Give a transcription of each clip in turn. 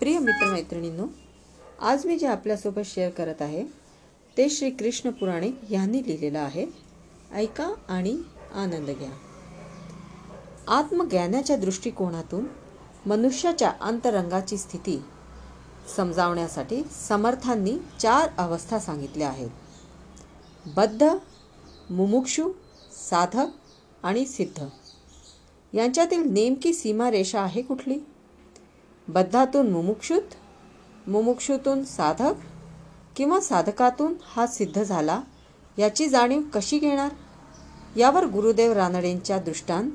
प्रिय मित्रमैत्रिणींनो, आज मी जे आपल्यासोबत शेअर करत आहे ते श्री कृष्ण पुराणे यांनी लिहिलेलं आहे. ऐका आणि आनंद घ्या. आत्मज्ञानाच्या दृष्टिकोनातून मनुष्याच्या अंतरंगाची स्थिती समजावण्यासाठी समर्थांनी चार अवस्था सांगितल्या आहेत: बद्ध, मुमुक्षु, साधक आणि सिद्ध. यांच्यातील नेमकी सीमारेषा आहे कुठली? बद्धातून मुमुक्षुत, मुमुक्षुतून साधक किंवा साधकातून हा सिद्ध झाला याची जाणीव कशी घेणार? यावर गुरुदेव रानडेंचा दृष्टांत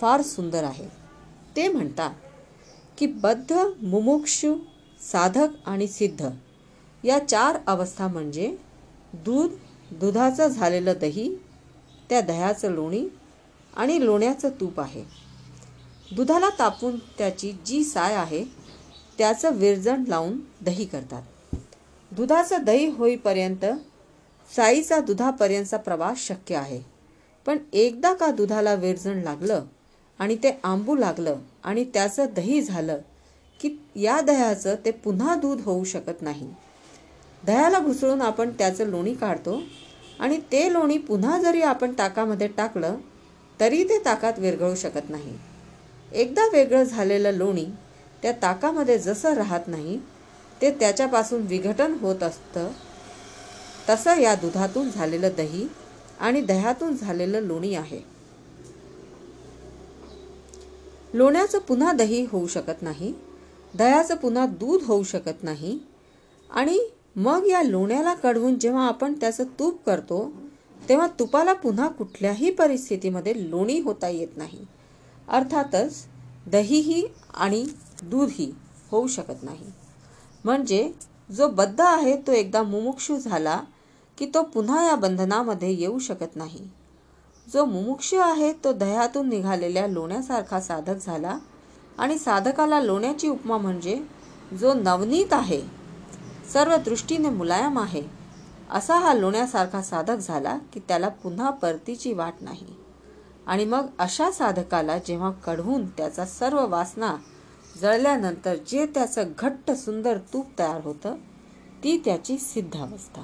फार सुंदर आहे. ते म्हणतात की बद्ध, मुमुक्षु, साधक आणि सिद्ध या चार अवस्था म्हणजे दुधाचं झालेलं दही, त्या दह्याचं लोणी आणि लोण्याचं तूप आहे. दुधाला तापून त्याची जी साय आहे त्याचं विरजण लावून दही करतात. दुधाचं दही होईपर्यंत साईचा दुधापर्यंतचा प्रवास शक्य आहे, पण एकदा का दुधाला विरजण लागलं आणि ते आंबू लागलं आणि त्याचं दही झालं की या दह्याचं ते पुन्हा दूध होऊ शकत नाही. दह्याला घुसळून आपण त्याचं लोणी काढतो आणि ते लोणी पुन्हा जरी आपण ताकामध्ये टाकलं तरी ते ताकात विरघळू शकत नाही. एकदा वेगळं झालेलं लोणी त्या ताकामध्ये जसं राहत नाही, ते त्याच्यापासून विघटन होत असतं, तसं या दुधातून झालेलं दही आणि दह्यातून झालेलं लोणी आहे. लोण्याचं पुन्हा दही होऊ शकत नाही, दह्याचं पुन्हा दूध होऊ शकत नाही. आणि मग या लोण्याला कढवून जेव्हा आपण त्याचं तूप करतो तेव्हा तुपाला पुन्हा कुठल्याही परिस्थितीमध्ये लोणी होता येत नाही, अर्थातच दहीही आणि दूधही होऊ शकत नाही. म्हणजे जो बद्ध आहे तो एकदा मुमुक्षू झाला की तो पुन्हा या बंधनामध्ये येऊ शकत नाही. जो मुमुक्षू आहे तो दह्यातून निघालेल्या लोण्यासारखा साधक झाला आणि साधकाला लोण्याची उपमा म्हणजे जो नवनीत आहे, सर्व दृष्टीने मुलायम आहे असा हा लोण्यासारखा साधक झाला की त्याला पुन्हा परतीची वाट नाही. आणि मग अशा साधकाला जेव्हा कढवून त्याचा सर्व वासना जळल्यानंतर जे त्याचं घट्ट सुंदर तूप तयार होतं ती त्याची सिद्धावस्था.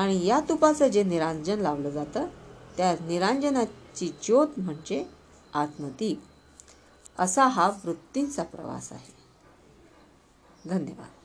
आणि या तुपाचं जे निरांजन लावलं जातं त्या निरांजनाची ज्योत म्हणजे आत्मदीप. असा हा वृत्तींचा प्रवास आहे. धन्यवाद.